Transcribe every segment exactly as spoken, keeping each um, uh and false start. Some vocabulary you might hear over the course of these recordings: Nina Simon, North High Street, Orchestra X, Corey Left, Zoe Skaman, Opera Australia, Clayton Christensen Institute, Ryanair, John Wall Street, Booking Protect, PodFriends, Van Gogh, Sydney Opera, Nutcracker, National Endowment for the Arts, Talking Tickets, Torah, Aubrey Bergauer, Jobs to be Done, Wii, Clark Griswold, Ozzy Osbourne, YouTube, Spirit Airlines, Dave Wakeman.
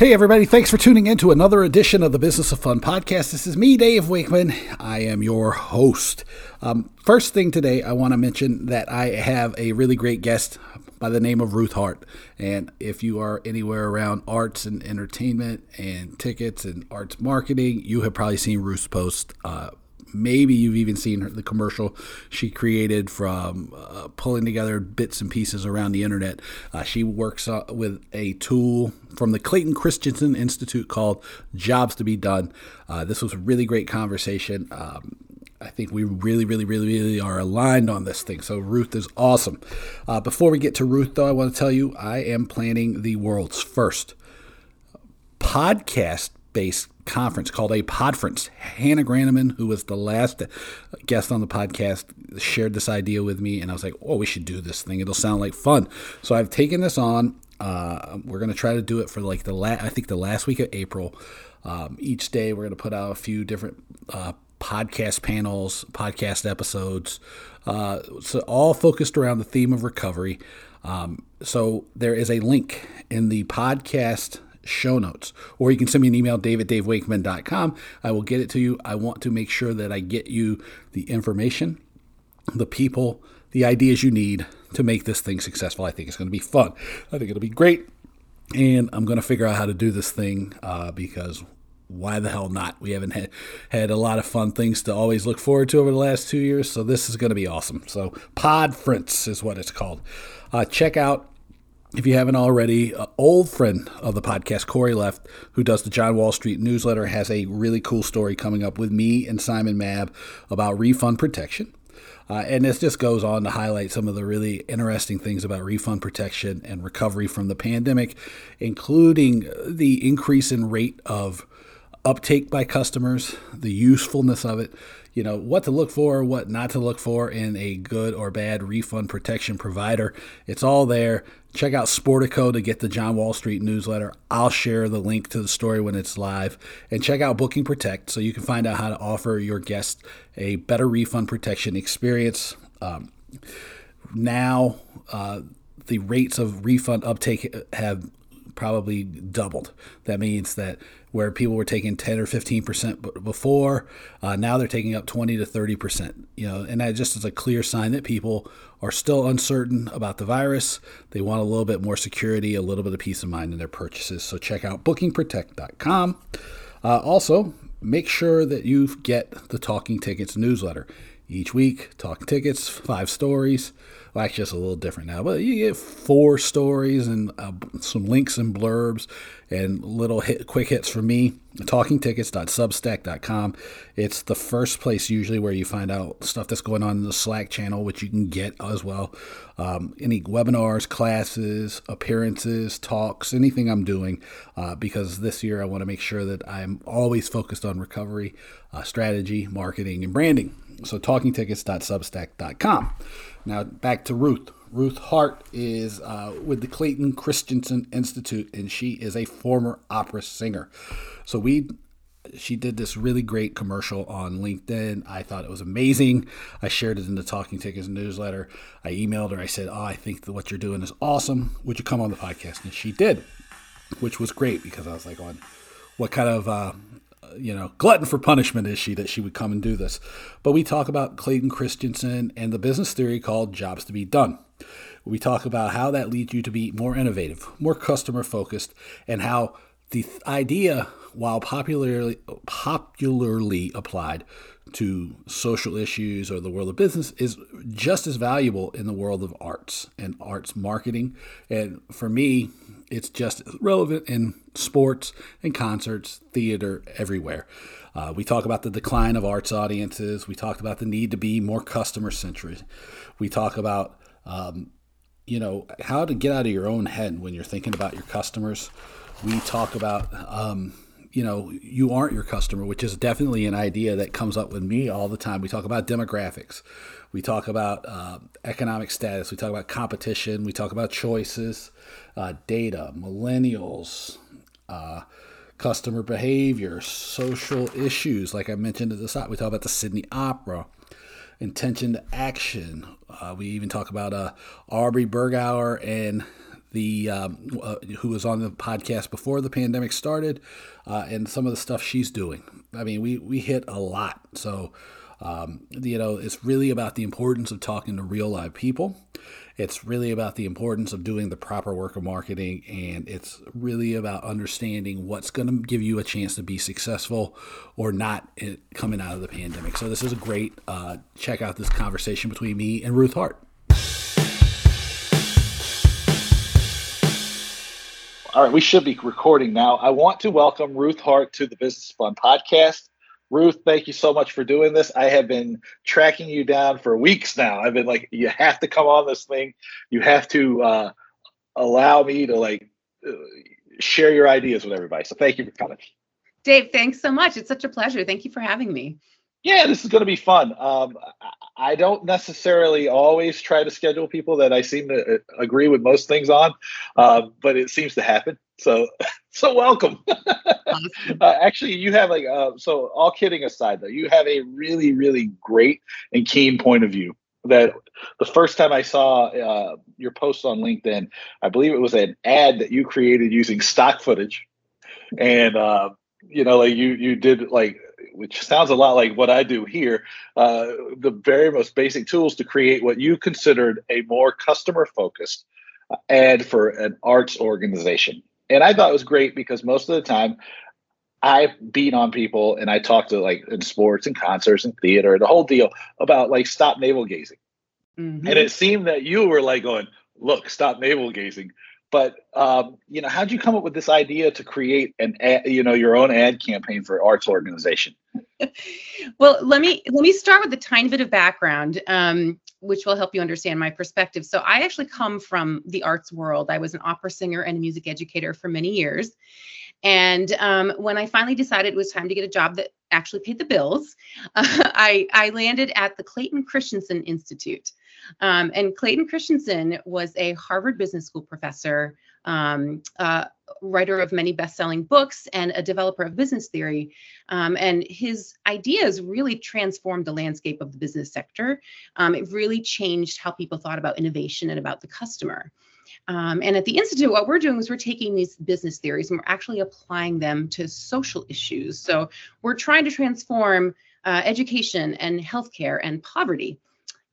Hey everybody, thanks for tuning in to another edition of the Business of Fun podcast. This is me, Dave Wakeman. I am your host. Um, first thing today, I want to mention that I have a really great guest by the name of Ruth Hart. And if you are anywhere around arts and entertainment and tickets and arts marketing, you have probably seen Ruth's post. Uh, maybe you've even seen her, the commercial she created from uh, pulling together bits and pieces around the internet. Uh, she works uh, with a tool from the Clayton Christensen Institute called Jobs to be Done. Uh, this was a really great conversation. Um, I think we really, really, really, really are aligned on this thing. So Ruth is awesome. Uh, before we get to Ruth, though, I want to tell you I am planning the world's first podcast-based conference called a PodFriends. Hannah Graneman, who was the last guest on the podcast, shared this idea with me, and I was like, oh, we should do this thing. It'll sound like fun. So I've taken this on. Uh, we're going to try to do it for like the last, I think the last week of April. Um, each day we're going to put out a few different uh, podcast panels, podcast episodes, uh, so all focused around the theme of recovery. Um, so there is a link in the podcast show notes, or you can send me an email, dave at dave wakeman dot com. I will get it to you. I want to make sure that I get you the information, the people, the ideas you need to make this thing successful. I think it's going to be fun. I think it'll be great. And I'm going to figure out how to do this thing uh, because why the hell not? We haven't had, had a lot of fun things to always look forward to over the last two years. So this is going to be awesome. So PodFriends is what it's called. Uh, check out, if you haven't already, an old friend of the podcast, Corey Left, who does the John Wall Street newsletter, has a really cool story coming up with me and Simon Mabb about refund protection. Uh, and this just goes on to highlight some of the really interesting things about refund protection and recovery from the pandemic, including the increase in rate of uptake by customers, the usefulness of it, you know, what to look for, what not to look for in a good or bad refund protection provider. It's all there. Check out Sportico to get the John Wall Street newsletter. I'll share the link to the story when it's live. And check out Booking Protect so you can find out how to offer your guests a better refund protection experience. Um, now, uh, the rates of refund uptake have probably doubled. That means that where people were taking ten or fifteen percent before, uh, now they're taking up twenty to thirty percent. You know, and that just is a clear sign that people are still uncertain about the virus. They want a little bit more security, a little bit of peace of mind in their purchases. So check out booking protect dot com. Uh, also, make sure that you get the Talking Tickets newsletter. Each week, Talking Tickets, five stories. Well, actually, it's a little different now, but you get four stories and uh, some links and blurbs and little hit, quick hits from me. talking tickets dot substack dot com. It's the first place usually where you find out stuff that's going on in the Slack channel, which you can get as well. Um, any webinars, classes, appearances, talks, anything I'm doing, uh, because this year I want to make sure that I'm always focused on recovery, uh, strategy, marketing, and branding. So talking tickets dot substack dot com. Now back to Ruth. Ruth Hart is uh, with the Clayton Christensen Institute, and she is a former opera singer. So we, she did this really great commercial on LinkedIn. I thought it was amazing. I shared it in the Talking Tickets newsletter. I emailed her. I said, oh, I think that what you're doing is awesome. Would you come on the podcast? And she did, which was great because I was like, on what kind of uh, you know, glutton for punishment is she that she would come and do this. But we talk about Clayton Christensen and the business theory called Jobs to be Done. We talk about how that leads you to be more innovative, more customer focused, and how the idea, while popularly popularly applied to social issues or the world of business, is just as valuable in the world of arts and arts marketing. And for me, it's just as relevant in sports and concerts, theater, everywhere. Uh, we talk about the decline of arts audiences. We talked about the need to be more customer centric. We talk about um, you know, how to get out of your own head when you're thinking about your customers. We talk about um, you know, you aren't your customer, which is definitely an idea that comes up with me all the time. We talk about demographics. We talk about uh, economic status. We talk about competition. We talk about choices, uh, data, millennials, uh, customer behavior, social issues. Like I mentioned at the top, we talk about the Sydney Opera, intention to action. Uh, we even talk about uh, Aubrey Bergauer and the um, uh, who was on the podcast before the pandemic started, uh, and some of the stuff she's doing. I mean, we we hit a lot. So, um, you know, it's really about the importance of talking to real live people. It's really about the importance of doing the proper work of marketing, and it's really about understanding what's going to give you a chance to be successful or not coming out of the pandemic. So this is a great uh, check out this conversation between me and Ruth Hart. All right, we should be recording now. I want to welcome Ruth Hart to the Business Fun Podcast. Ruth, thank you so much for doing this. I have been tracking you down for weeks now. I've been like, you have to come on this thing. You have to uh, allow me to like uh, share your ideas with everybody. So thank you for coming. Dave, thanks so much. It's such a pleasure. Thank you for having me. Yeah, this is going to be fun. Um, I don't necessarily always try to schedule people that I seem to agree with most things on, uh, but it seems to happen. So, so welcome. Awesome. uh, actually, you have like, uh, so all kidding aside, though, you have a really, really great and keen point of view that the first time I saw uh, your post on LinkedIn, I believe it was an ad that you created using stock footage. And, uh, you know, like you, you did like, which sounds a lot like what I do here, uh, the very most basic tools to create what you considered a more customer-focused ad for an arts organization. And I thought it was great because most of the time I beat on people and I talk to like in sports and concerts and theater, the whole deal about like stop navel gazing. Mm-hmm. And it seemed that you were like going, look, stop navel gazing. But, um, you know, how'd you come up with this idea to create an ad, you know, your own ad campaign for arts organization? Well, let me let me start with a tiny bit of background, um, which will help you understand my perspective. So I actually come from the arts world. I was an opera singer and a music educator for many years. And um, when I finally decided it was time to get a job that actually paid the bills, uh, I, I landed at the Clayton Christensen Institute. Um, and Clayton Christensen was a Harvard Business School professor, um, uh, writer of many best-selling books, and a developer of business theory. Um, and his ideas really transformed the landscape of the business sector. Um, it really changed how people thought about innovation and about the customer. Um, and at the Institute, what we're doing is we're taking these business theories and we're actually applying them to social issues. So we're trying to transform uh, education and healthcare and poverty.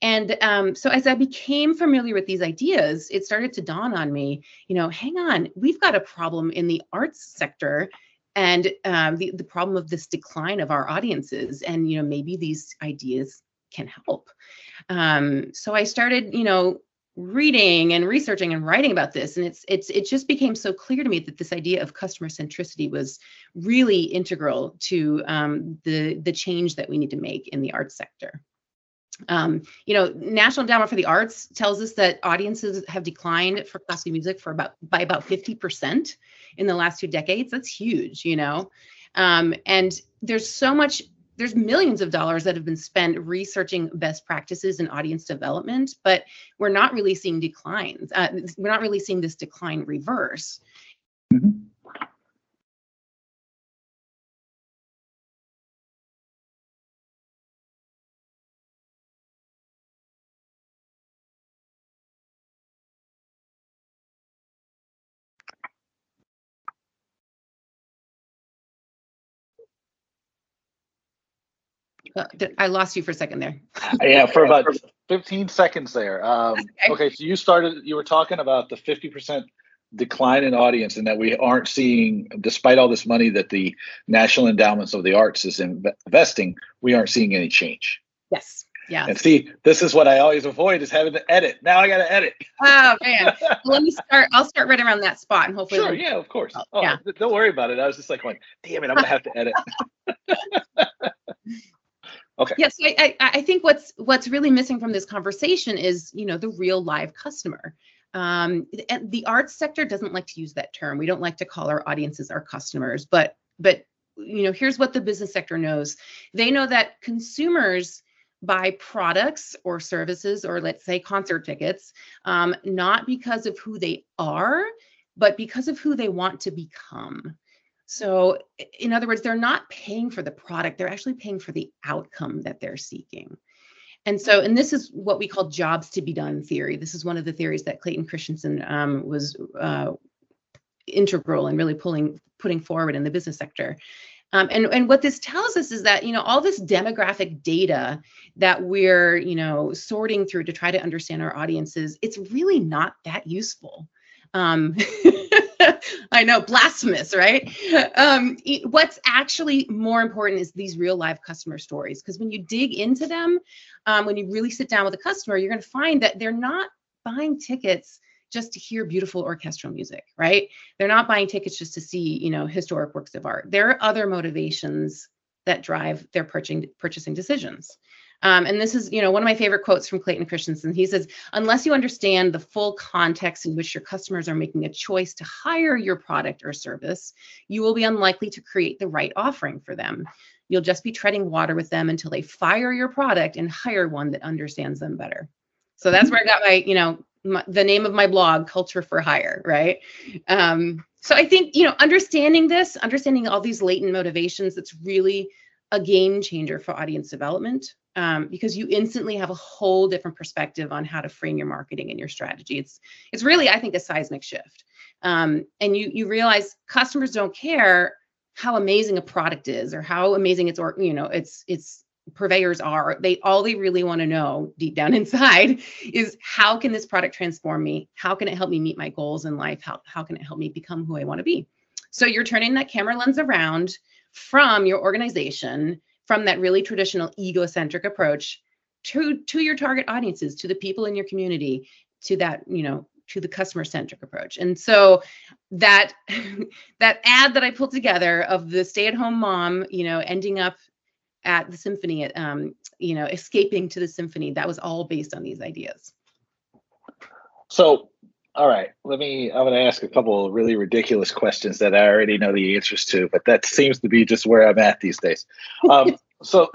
And um, so as I became familiar with these ideas, it started to dawn on me, you know, hang on, we've got a problem in the arts sector and um, the, the problem of this decline of our audiences. And, you know, maybe these ideas can help. Um, so I started, you know, reading and researching and writing about this. And it's it's it just became so clear to me that this idea of customer centricity was really integral to um, the, the change that we need to make in the arts sector. Um, you know, National Endowment for the Arts tells us that audiences have declined for classical music for about by about fifty percent in the last two decades. That's huge, you know. Um, and there's so much, there's millions of dollars that have been spent researching best practices in audience development, but we're not really seeing declines. Uh, we're not really seeing this decline reverse. Mm-hmm. I lost you for a second there. Yeah, for about fifteen seconds there. Um, okay. okay, so you started, you were talking about the fifty percent decline in audience and that we aren't seeing, despite all this money that the National Endowments of the Arts is investing, we aren't seeing any change. Yes. Yeah. And see, this is what I always avoid is having to edit. Now I got to edit. Oh, man. Well, let me start. I'll start right around that spot. And hopefully. Sure. Yeah, of course. Oh, yeah. Don't worry about it. I was just like, like damn it, I'm going to have to edit. Okay. Yes, yeah, so I, I I think what's what's really missing from this conversation is, you know, the real live customer. Um, and the arts sector doesn't like to use that term. We don't like to call our audiences our customers, but but you know, here's what the business sector knows. They know that consumers buy products or services or let's say concert tickets, um, not because of who they are, but because of who they want to become. So in other words, they're not paying for the product, they're actually paying for the outcome that they're seeking. And so, and this is what we call jobs to be done theory. This is one of the theories that Clayton Christensen um, was uh, integral in really pulling, putting forward in the business sector. Um, and, and what this tells us is that, you know, all this demographic data that we're, you know, sorting through to try to understand our audiences, it's really not that useful. Um, I know, blasphemous, right? Um, it, what's actually more important is these real live customer stories. Because when you dig into them, um, when you really sit down with a customer, you're going to find that they're not buying tickets just to hear beautiful orchestral music, right? They're not buying tickets just to see, you know, historic works of art. There are other motivations that drive their purchasing purchasing decisions. Um, and this is, you know, one of my favorite quotes from Clayton Christensen. He says, unless you understand the full context in which your customers are making a choice to hire your product or service, you will be unlikely to create the right offering for them. You'll just be treading water with them until they fire your product and hire one that understands them better. So that's where I got my, you know, my, the name of my blog, Culture for Hire, right? Um, so I think, you know, understanding this, understanding all these latent motivations, it's really a game changer for audience development. Um, because you instantly have a whole different perspective on how to frame your marketing and your strategy. It's it's really, I think, a seismic shift. Um, and you you realize customers don't care how amazing a product is or how amazing its or you know its its purveyors are. They all they really want to know deep down inside is, how can this product transform me? How can it help me meet my goals in life? How how can it help me become who I want to be? So you're turning that camera lens around from your organization, from that really traditional egocentric approach to, to your target audiences, to the people in your community, to that, you know, to the customer centric approach. And so that, that ad that I pulled together of the stay at home mom, you know, ending up at the symphony, at, um, you know, escaping to the symphony, that was all based on these ideas. So, all right, let me, I'm going to ask a couple of really ridiculous questions that I already know the answers to, but that seems to be just where I'm at these days. Um, so,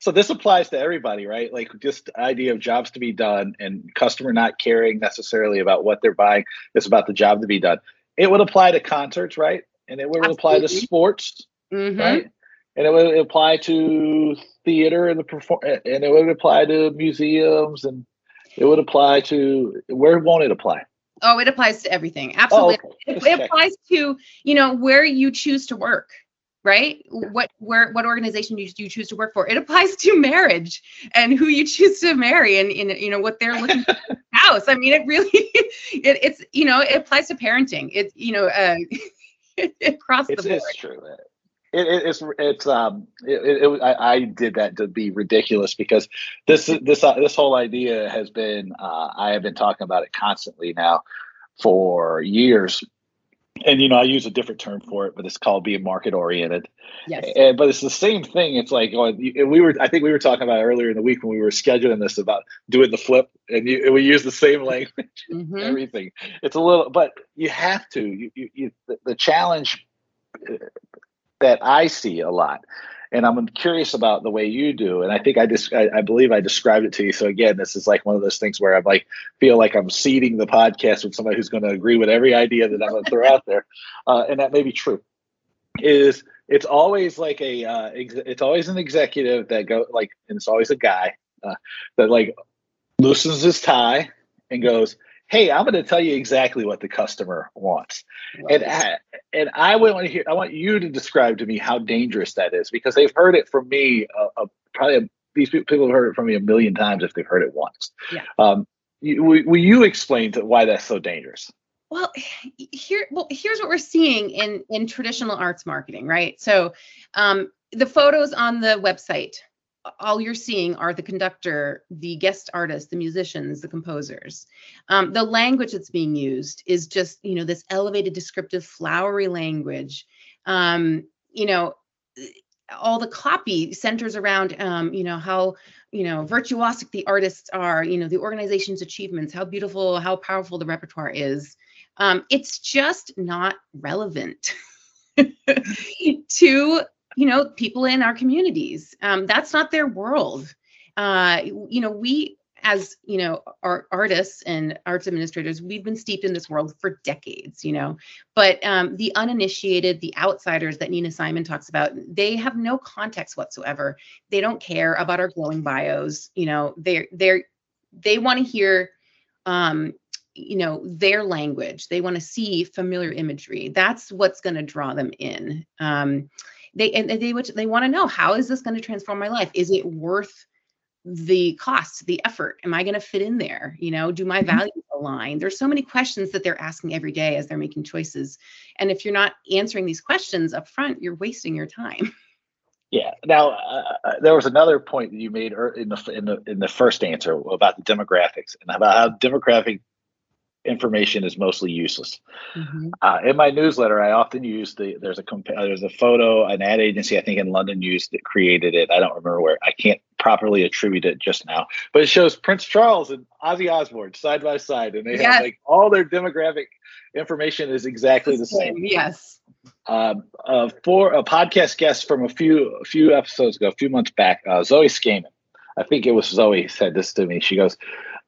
so this applies to everybody, right? Like, just the idea of jobs to be done and customer not caring necessarily about what they're buying. It's about the job to be done. It would apply to concerts, right? And it would Absolutely. apply to sports, mm-hmm. right? And it would apply to theater and the perform, and it would apply to museums, and it would apply to, where won't it apply? Oh, it applies to everything. Absolutely. Oh, okay. It, it applies to, you know, where you choose to work, right? What, where, what organization you, you choose to work for. It applies to marriage and who you choose to marry and, and you know, what they're looking for in the house. I mean, it really, it, it's, you know, it applies to parenting. It's, you know, uh, across it's, the board. It's true. It, it, it's it's um it, it, I, I did that to be ridiculous because this this uh, this whole idea has been uh, I have been talking about it constantly now for years, and you know I use a different term for it, but it's called being market oriented. Yes. And, but it's the same thing. It's like, well, we were I think we were talking about it earlier in the week when we were scheduling this about doing the flip, and, you, and we use the same language. Mm-hmm. Everything. It's a little, but you have to. You you, you the, the challenge. Uh, that I see a lot, and I'm curious about the way you do. And I think I just, I, I believe I described it to you. So again, this is like one of those things where I'm like, feel like I'm seeding the podcast with somebody who's going to agree with every idea that I'm going to throw out there. Uh, and that may be true. Is it's always like a, uh, ex- it's always an executive that go like, and it's always a guy uh, that like loosens his tie and goes, hey, I'm going to tell you exactly what the customer wants. Right. And I, and I want to hear, I want you to describe to me how dangerous that is, because they've heard it from me, uh, uh, probably a, these people have heard it from me a million times if they've heard it once. Yeah. Um, you, will, will you explain to why that's so dangerous? Well, here, well, here's what we're seeing in, in traditional arts marketing, right? So um, the photos on the website, all you're seeing are the conductor, the guest artists, the musicians, the composers. Um, the language that's being used is just, you know, this elevated, descriptive, flowery language. Um, you know, all the copy centers around, um, you know, how, you know, virtuosic the artists are, you know, the organization's achievements, how beautiful, how powerful the repertoire is. Um, it's just not relevant to, you know, people in our communities. Um, that's not their world. Uh, you know, we as, you know, our artists and arts administrators, we've been steeped in this world for decades, you know, but um, the uninitiated, the outsiders that Nina Simon talks about, they have no context whatsoever. They don't care about our glowing bios. You know, they're, they're, they want to hear, um, you know, their language. They want to see familiar imagery. That's what's going to draw them in. Um, they, and they, they want to know, how is this going to transform my life? Is it worth the cost, the effort? Am I going to fit in there? You know, do my values align? There's so many questions that they're asking every day as they're making choices. And if you're not answering these questions up front, you're wasting your time. Yeah. Now, uh, there was another point that you made in the, in the in the first answer about the demographics and about how demographic information is mostly useless. Mm-hmm. Uh, in my newsletter, I often use the there's a there's a photo an ad agency I think in London used that created it. I don't remember where. I can't properly attribute it just now, but it shows Prince Charles and Ozzy Osbourne side by side, and they yes. have like all their demographic information is exactly the same. Yes. Um, uh, for a podcast guest from a few a few episodes ago, a few months back, uh, Zoe Skaman, I think it was Zoe said this to me. She goes,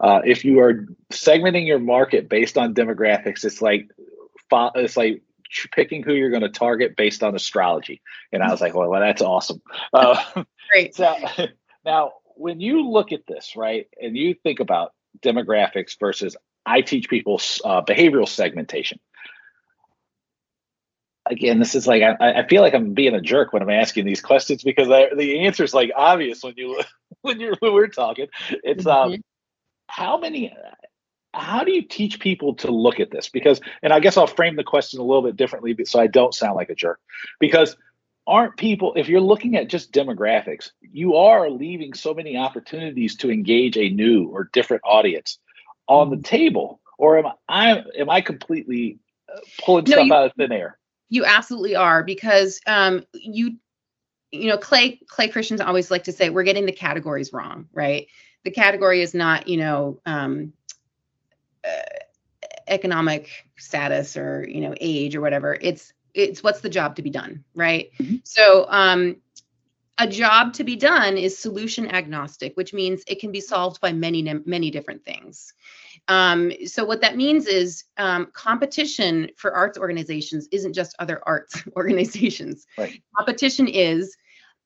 Uh, if you are segmenting your market based on demographics, it's like it's like picking who you're going to target based on astrology. And I was like, well, well that's awesome. Uh, Great. So, now, when you look at this, right, and you think about demographics versus I teach people uh, behavioral segmentation. Again, this is like I, I feel like I'm being a jerk when I'm asking these questions because I, the answer is like obvious when you when you're when we're talking. It's mm-hmm. um. How many, how do you teach people to look at this? Because, and I guess I'll frame the question a little bit differently so I don't sound like a jerk. Because aren't people, if you're looking at just demographics, you are leaving so many opportunities to engage a new or different audience on the table. Or am I, am I completely pulling no, stuff you, out of thin air? You absolutely are, because um, you, you know, Clay, Clay Christians always like to say, we're getting the categories wrong, right? The category is not, you know, um, uh, economic status or, you know, age or whatever. It's it's what's the job to be done, right? Mm-hmm. So um, a job to be done is solution agnostic, which means it can be solved by many, many different things. Um, so what that means is um, competition for arts organizations isn't just other arts organizations. Right. Competition is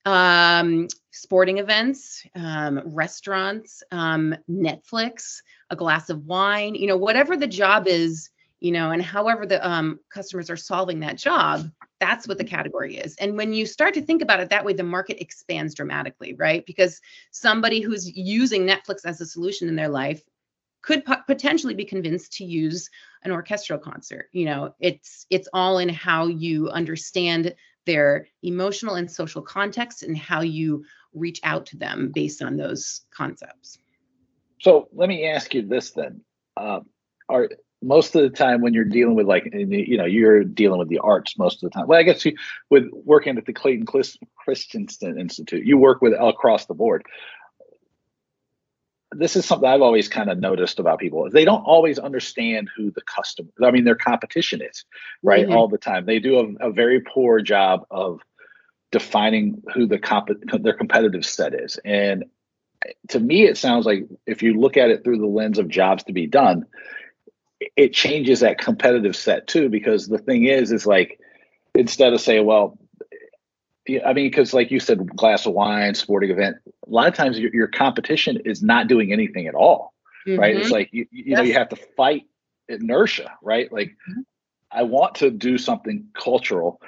um sporting events, um restaurants, um Netflix, a glass of wine, you know, whatever the job is, you know, and however the um customers are solving that job, that's what the category is. And when you start to think about it that way, the market expands dramatically, right? Because somebody who's using Netflix as a solution in their life could po- potentially be convinced to use an orchestral concert. You know, it's it's all in how you understand their emotional and social context and how you reach out to them based on those concepts. So let me ask you this then. Uh, are most of the time when you're dealing with like, you know, you're dealing with the arts most of the time. Well, I guess you, with working at the Clayton Christensen Institute, you work with across the board. This is something I've always kind of noticed about people. They don't always understand who the customer, I mean, their competition is, right? Mm-hmm. All the time. They do a, a very poor job of defining who the comp- their competitive set is. And to me, it sounds like if you look at it through the lens of jobs to be done, it changes that competitive set too, because the thing is, is like, instead of saying, well, I mean, because like you said, glass of wine, sporting event, a lot of times your, your competition is not doing anything at all, mm-hmm. right? It's like, you, you yes. know, you have to fight inertia, right? Like, mm-hmm. I want to do something cultural,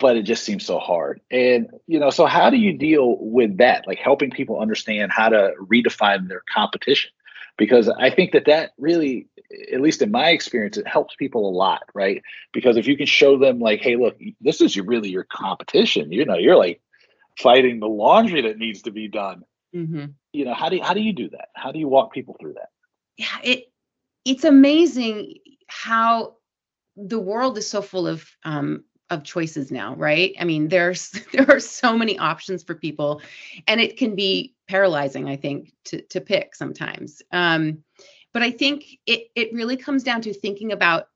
but it just seems so hard. And, you know, so how do you deal with that? Like helping people understand how to redefine their competition? Because I think that that really, at least in my experience, it helps people a lot, right? Because if you can show them like, hey, look, this is really your competition. You know, you're like fighting the laundry that needs to be done. Mm-hmm. You know, how do you, how do you do that? How do you walk people through that? Yeah, it it's amazing how the world is so full of um, of choices now, right? I mean, there's there are so many options for people, and it can be paralyzing, I think, to to pick sometimes. Um, But I think it it really comes down to thinking about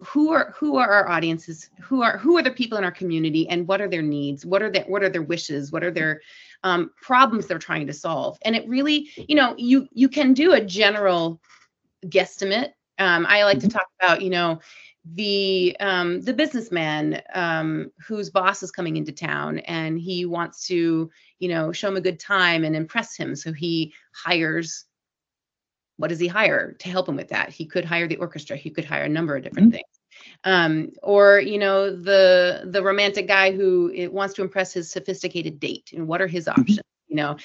who are who are our audiences? Who are who are the people in our community, and what are their needs? What are their what are their wishes? What are their um, problems they're trying to solve? And it really, you know, you you can do a general guesstimate. Um, I like to talk about, you know, the um, the businessman um, whose boss is coming into town, and he wants to, you know, show him a good time and impress him. So he hires. What does he hire to help him with that? He could hire the orchestra. He could hire a number of different mm-hmm. things. Um, or, you know, the the romantic guy who it wants to impress his sophisticated date. And what are his options? Mm-hmm. You know,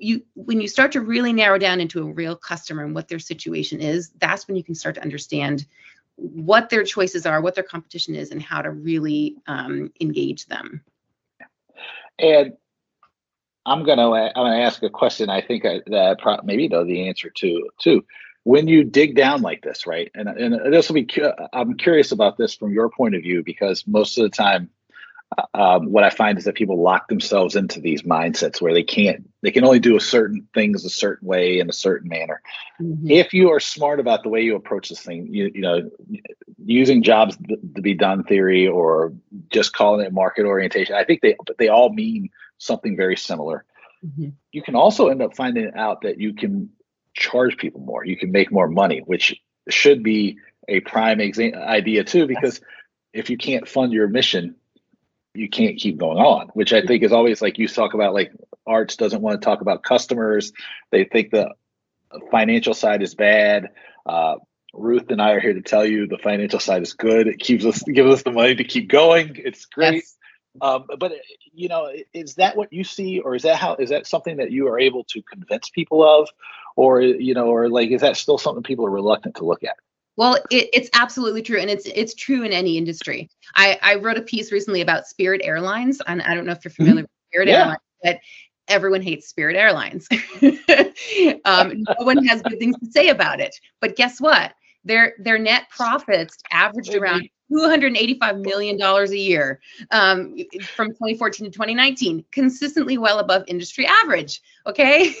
you when you start to really narrow down into a real customer and what their situation is, that's when you can start to understand what their choices are, what their competition is, and how to really um, engage them. And I'm gonna I'm gonna ask a question. I think I, that I pro- maybe know the answer to too. When you dig down like this, right? And and this will be. Cu- I'm curious about this from your point of view, because most of the time, um, what I find is that people lock themselves into these mindsets where they can't. They can only do a certain things a certain way in a certain manner. Mm-hmm. If you are smart about the way you approach this thing, you you know, using jobs to be done theory or just calling it market orientation, I think they they all mean something very similar. Mm-hmm. You can also end up finding out that you can charge people more. You can make more money, which should be a prime exa- idea too, because yes. if you can't fund your mission, you can't keep going on, which I think is always like you talk about, like arts doesn't want to talk about customers. They think the financial side is bad. Uh, Ruth and I are here to tell you the financial side is good. It keeps us, gives us the money to keep going. It's great. Yes. Um, but, you know, is that what you see, or is that how, is that something that you are able to convince people of, or, you know, or like, is that still something people are reluctant to look at? Well, it, it's absolutely true. And it's, it's true in any industry. I, I wrote a piece recently about Spirit Airlines, and I don't know if you're familiar with Spirit yeah. Airlines, but everyone hates Spirit Airlines. um, no one has good things to say about it, but guess what? Their, their net profits averaged around two hundred eighty-five million dollars a year um, from twenty fourteen to twenty nineteen, consistently well above industry average. Okay.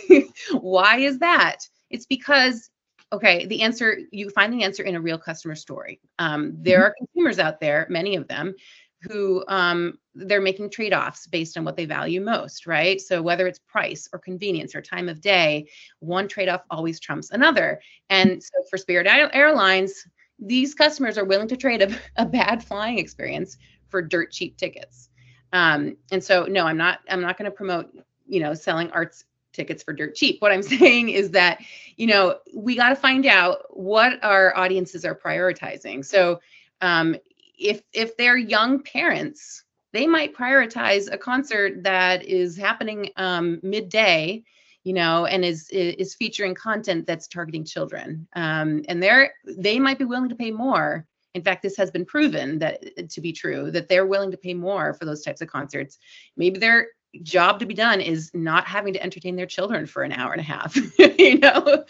Why is that? It's because, okay, the answer, you find the answer in a real customer story. Um, there are consumers out there, many of them, who um, they're making trade-offs based on what they value most, right? So whether it's price or convenience or time of day, one trade-off always trumps another. And so for Spirit Airlines, these customers are willing to trade a, a bad flying experience for dirt cheap tickets. Um, and so, no, I'm not, I'm not going to promote, you know, selling arts tickets for dirt cheap. What I'm saying is that, you know, we got to find out what our audiences are prioritizing. So um, if, if they're young parents, they might prioritize a concert that is happening um, midday, you know, and is is featuring content that's targeting children. Um, and they're, they might be willing to pay more. In fact, this has been proven that to be true, that they're willing to pay more for those types of concerts. Maybe their job to be done is not having to entertain their children for an hour and a half, you know?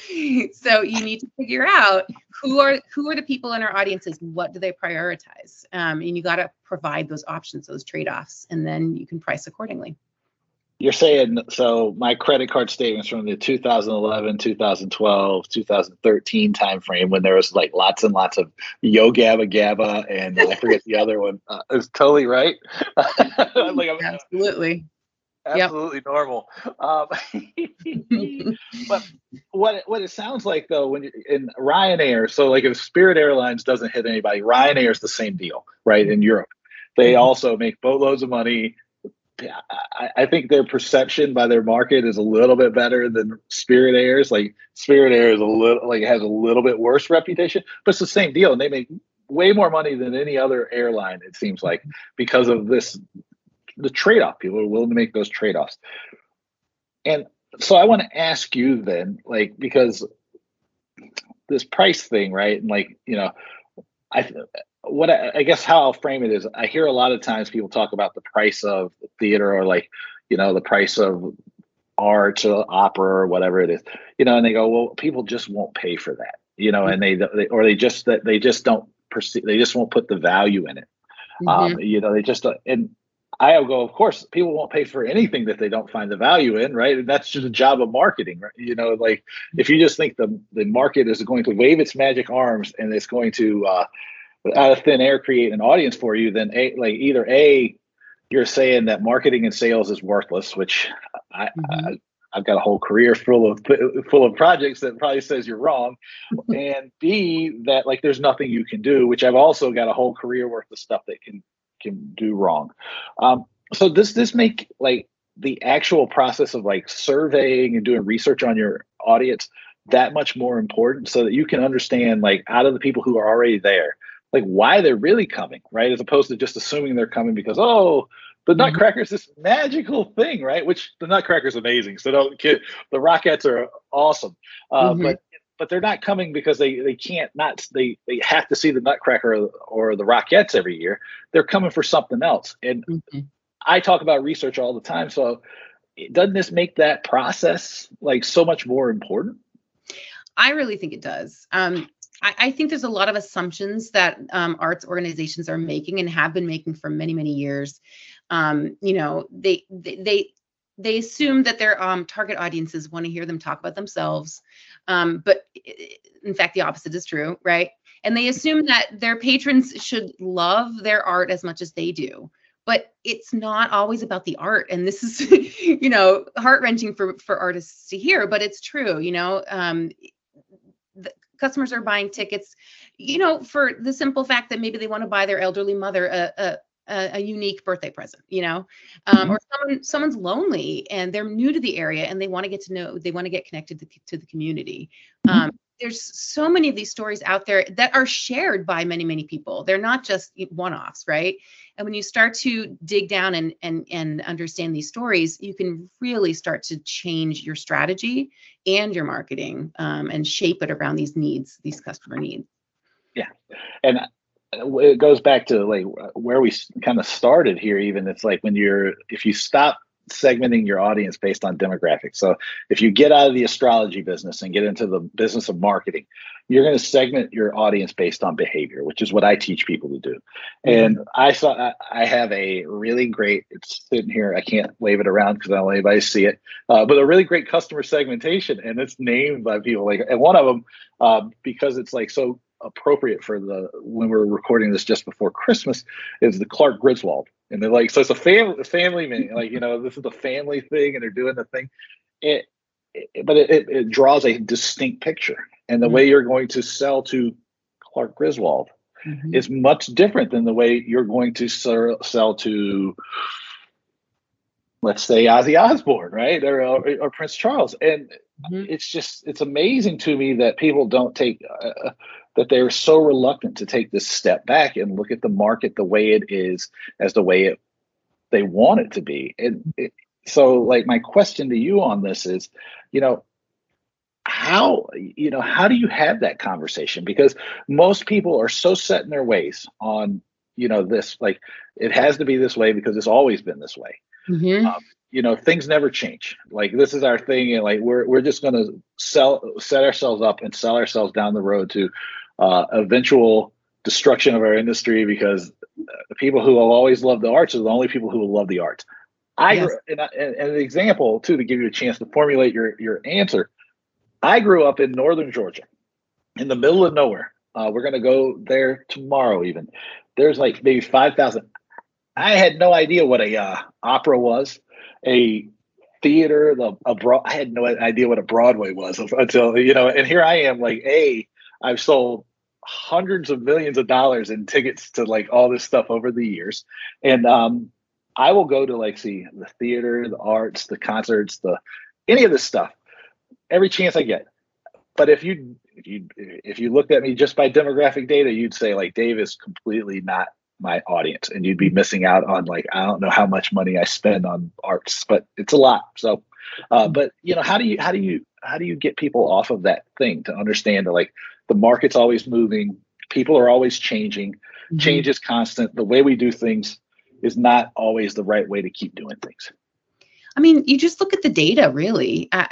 So you need to figure out who are who are the people in our audiences, what do they prioritize? Um, and you got to provide those options, those trade-offs, and then you can price accordingly. You're saying, so my credit card statements from the two thousand eleven, two thousand twelve, two thousand thirteen timeframe, when there was like lots and lots of Yo Gabba Gabba, and I forget the other one, uh, is totally right. Like, I mean, absolutely. Absolutely yep. normal. Um, but what, what it sounds like though, when you, in Ryanair, so like if Spirit Airlines doesn't hit anybody, Ryanair is the same deal, right? In Europe, they mm-hmm. also make boatloads of money. I, I think their perception by their market is a little bit better than Spirit Air's. Like Spirit Air is a little, like has a little bit worse reputation, but it's the same deal, and they make way more money than any other airline. It seems like because of this, the trade-off. People are willing to make those trade-offs, and so I want to ask you then, like, because this price thing, right? And like, you know, I. What I, I guess how I'll frame it is, I hear a lot of times people talk about the price of theater, or like, you know, the price of art or opera or whatever it is, you know, and they go, well, people just won't pay for that, you know, mm-hmm. and they, they or they just that they just don't perceive, they just won't put the value in it, mm-hmm. um, you know, they just and I'll go, of course, people won't pay for anything that they don't find the value in, right? And that's just a job of marketing, right? You know, like if you just think the the market is going to wave its magic arms and it's going to uh, out of thin air create an audience for you, then a, like either A, you're saying that marketing and sales is worthless, which I, mm-hmm. I I've got a whole career full of full of projects that probably says you're wrong, and B, that like there's nothing you can do, which I've also got a whole career worth of stuff that can can do wrong. Um, so this this make like the actual process of like surveying and doing research on your audience that much more important, so that you can understand like out of the people who are already there, like why they're really coming, right? As opposed to just assuming they're coming because, oh, the Nutcracker is this magical thing, right? Which the Nutcracker is amazing. So don't kid. The Rockettes are awesome, uh, mm-hmm. but but they're not coming because they they can't not they they have to see the Nutcracker or, or the Rockettes every year. They're coming for something else. And mm-hmm. I talk about research all the time. So doesn't this make that process like so much more important? I really think it does. Um, I, I think there's a lot of assumptions that um, arts organizations are making and have been making for many many years. Um, you know, they, they, they, they assume that their, um, target audiences want to hear them talk about themselves. Um, but in fact, the opposite is true, right? And they assume that their patrons should love their art as much as they do, but it's not always about the art. And this is, you know, heart-wrenching for, for artists to hear, but it's true. You know, um, the customers are buying tickets, you know, for the simple fact that maybe they want to buy their elderly mother, a, a A, a unique birthday present, you know, um, or someone, someone's lonely and they're new to the area and they want to get to know, they want to get connected to, to the community. Um, mm-hmm. There's so many of these stories out there that are shared by many, many people. They're not just one-offs, right? And when you start to dig down and and and understand these stories, you can really start to change your strategy and your marketing, um, and shape it around these needs, these customer needs. Yeah, and. I- It goes back to like where we kind of started here. Even it's like when you're, if you stop segmenting your audience based on demographics. So if you get out of the astrology business and get into the business of marketing, you're going to segment your audience based on behavior, which is what I teach people to do. And I saw, I have a really great, it's sitting here. I can't wave it around because I don't let anybody see it, uh, but a really great customer segmentation. And it's named by people like, and one of them, uh, because it's like, so appropriate for the when we're recording this just before Christmas is the Clark Griswold, and they're like, so it's a family family man, like, you know, this is the family thing, and they're doing the thing. It, it but it, it draws a distinct picture, and the mm-hmm. way you're going to sell to Clark Griswold mm-hmm. is much different than the way you're going to ser- sell to, let's say, Ozzy Osbourne, right, or or, or Prince Charles, and. Mm-hmm. It's just, it's amazing to me that people don't take, uh, that they're so reluctant to take this step back and look at the market the way it is as the way it, they want it to be. And it, so like my question to you on this is, you know, how, you know, how do you have that conversation? Because most people are so set in their ways on, you know, this, like it has to be this way because it's always been this way. Mm-hmm. Um, You know, things never change. Like this is our thing, and like we're we're just going to sell, set ourselves up, and sell ourselves down the road to uh, eventual destruction of our industry because the people who will always love the arts are the only people who will love the arts. I, yes. and, I and, and an example too to give you a chance to formulate your your answer. I grew up in northern Georgia, in the middle of nowhere. Uh, we're going to go there tomorrow. Even there's like maybe five thousand. I had no idea what a uh, opera was. A theater, the a broad, I had no idea what a Broadway was until, you know, and here I am like, hey, I've sold hundreds of millions of dollars in tickets to like all this stuff over the years. And um, I will go to like, see the theater, the arts, the concerts, the, any of this stuff, every chance I get. But if you, if you, if you looked at me just by demographic data, you'd say like, Dave is completely not my audience, and you'd be missing out on like, I don't know how much money I spend on arts, but it's a lot. So, uh, but you know, how do you, how do you, how do you get people off of that thing to understand that like the market's always moving, people are always changing, mm-hmm. change is constant. The way we do things is not always the right way to keep doing things. I mean, you just look at the data, really. Uh,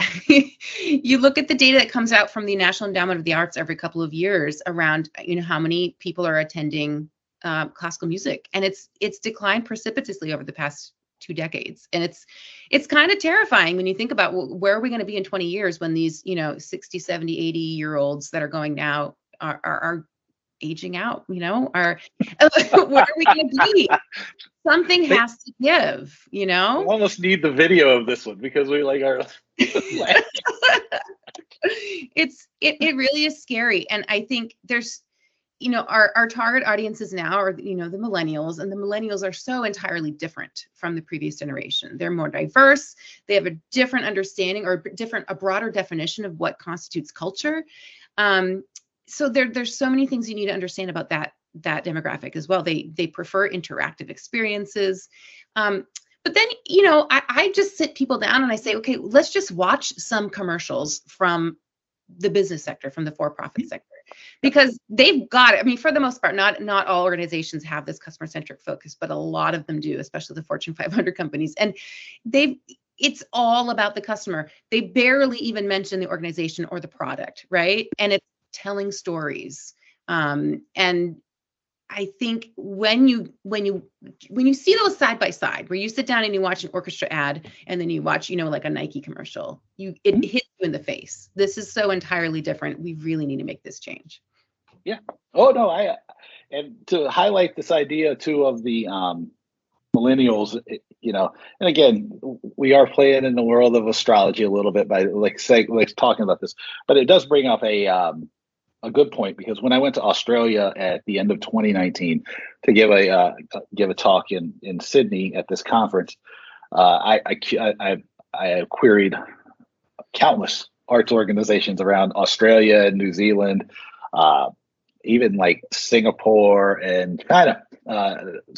you look at the data that comes out from the National Endowment for the Arts every couple of years around, you know, how many people are attending Um, classical music, and it's it's declined precipitously over the past two decades, and it's it's kind of terrifying when you think about, well, where are we going to be in twenty years when these, you know, sixty, seventy, eighty year olds that are going now are are, are aging out, you know, or what are we going to be? Something they, has to give, you know? I almost need the video of this one because we like our... it's, it, it really is scary. And I think there's, you know, our, our target audiences now are, you know, the millennials, and the millennials are so entirely different from the previous generation. They're more diverse. They have a different understanding or different, a broader definition of what constitutes culture. Um, so there, there's so many things you need to understand about that that demographic as well. They they prefer interactive experiences. Um, but then, you know, I, I just sit people down and I say, okay, let's just watch some commercials from the business sector, from the for-profit sector, because they've got it. I mean, for the most part, not not all organizations have this customer-centric focus, but a lot of them do, especially the Fortune five hundred companies. And they've it's all about the customer. They barely even mention the organization or the product, right? And it's telling stories. Um, and I think when you when you when you see those side by side, where you sit down and you watch an orchestra ad and then you watch, you know, like a Nike commercial, you it hits you in the face. This is so entirely different. We really need to make this change. Yeah. Oh no, I and to highlight this idea too of the um, millennials, you know, and again, we are playing in the world of astrology a little bit by like say, like talking about this, but it does bring up a. Um, A good point, because when I went to Australia at the end of twenty nineteen to give a uh, give a talk in in Sydney at this conference, uh, I, I I I queried countless arts organizations around Australia and New Zealand, uh, even like Singapore and China. Uh,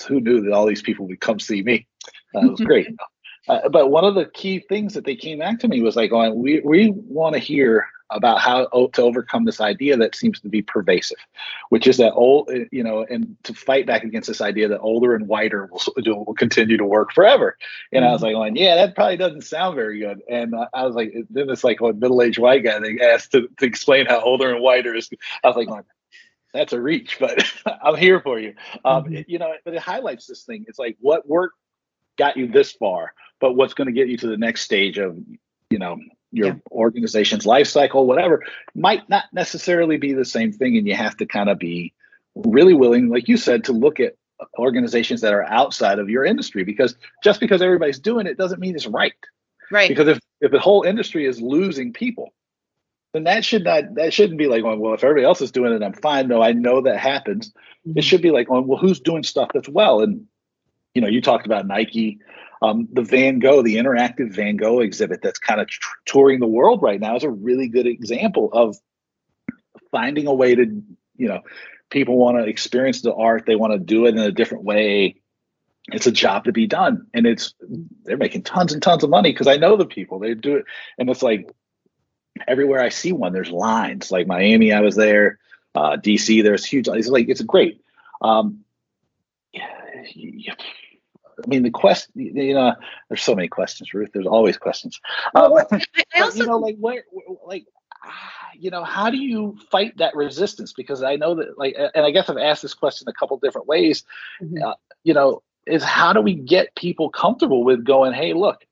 who knew that all these people would come see me? Uh, it was great. Uh, but one of the key things that they came back to me was like, oh, we we want to hear about how to overcome this idea that seems to be pervasive, which is that old, you know, and to fight back against this idea that older and whiter will, will continue to work forever. And mm-hmm. I was like, going, yeah, that probably doesn't sound very good. And I was like, then it's like a middle-aged white guy, they asked to, to explain how older and whiter is. I was like, going, that's a reach, but I'm here for you. Um, mm-hmm. You know, but it highlights this thing. It's like, what work got you this far, but what's going to get you to the next stage of, you know, your yeah. organization's life cycle, whatever, might not necessarily be the same thing. And you have to kind of be really willing, like you said, to look at organizations that are outside of your industry, because just because everybody's doing it doesn't mean it's right. Right. Because if, if the whole industry is losing people, then that should not, that shouldn't be like, well, if everybody else is doing it, I'm fine. No, I know that happens. Mm-hmm. It should be like, well, who's doing stuff that's well? And, you know, you talked about Nike. Um, the Van Gogh, the interactive Van Gogh exhibit that's kind of tr- touring the world right now is a really good example of finding a way to, you know, people want to experience the art. They want to do it in a different way. It's a job to be done. And it's, they're making tons and tons of money because I know the people, they do it. And it's like everywhere I see one, there's lines. Like Miami, I was there, uh, D C, there's huge, it's like, it's great. Um, yeah. I mean, the quest, you know, there's so many questions, Ruth. There's always questions. Um, I also, you know, like, where, like, you know, how do you fight that resistance? Because I know that, like, and I guess I've asked this question a couple different ways, mm-hmm. uh, you know, is how do we get people comfortable with going, hey, look,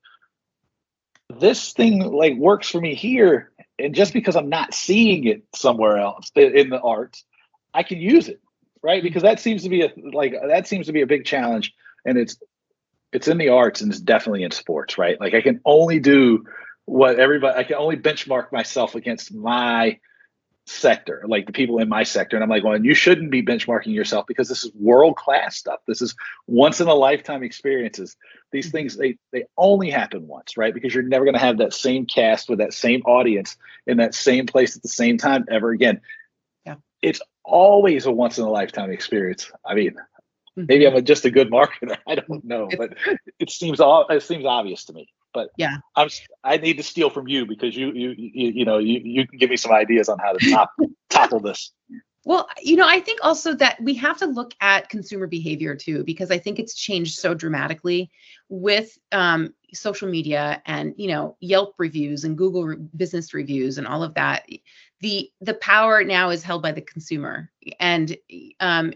this thing, like, works for me here. And just because I'm not seeing it somewhere else in the arts, I can use it, right? Because that seems to be a, like, that seems to be a big challenge. And it's, it's in the arts and it's definitely in sports, right? Like I can only do what everybody, I can only benchmark myself against my sector, like the people in my sector. And I'm like, well, and you shouldn't be benchmarking yourself because this is world-class stuff. This is once in a lifetime experiences. These things, they, they only happen once, right? Because you're never going to have that same cast with that same audience in that same place at the same time ever again. Yeah. It's always a once in a lifetime experience. I mean, maybe I'm a, just a good marketer. I don't know, but it seems all it seems obvious to me. But yeah, I'm I need to steal from you because you you you, you know you, you can give me some ideas on how to top, topple this. Well, you know, I think also that we have to look at consumer behavior too, because I think it's changed so dramatically with um, social media and, you know, Yelp reviews and Google re- business reviews and all of that. The the power now is held by the consumer, and um,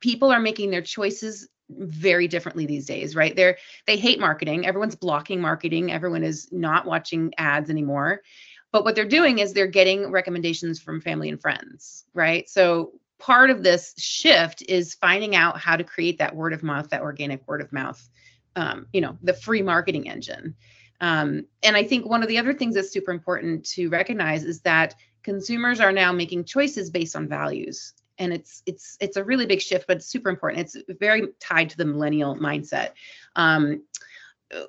people are making their choices very differently these days, right? They're, they hate marketing. Everyone's blocking marketing. Everyone is not watching ads anymore. But what they're doing is they're getting recommendations from family and friends, right? So part of this shift is finding out how to create that word of mouth, that organic word of mouth, um, you know, the free marketing engine. Um, and I think one of the other things that's super important to recognize is that consumers are now making choices based on values. And it's it's it's a really big shift, but it's super important. It's very tied to the millennial mindset. Um,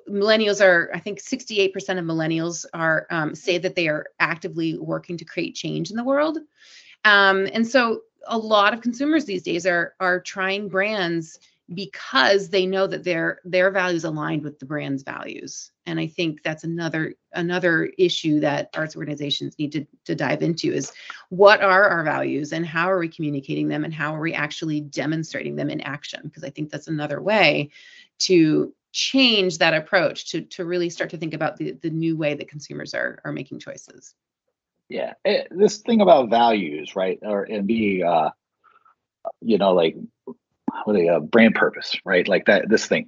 millennials are, I think sixty-eight percent of millennials are um, say that they are actively working to create change in the world. Um, and so a lot of consumers these days are are trying brands because they know that their their values aligned with the brand's values. And I think that's another another issue that arts organizations need to, to dive into is what are our values and how are we communicating them and how are we actually demonstrating them in action? Because I think that's another way to change that approach to, to really start to think about the, the new way that consumers are, are making choices. Yeah, it, this thing about values, right? Or and being, uh, you know, like, what a uh, brand purpose, right? Like that, this thing.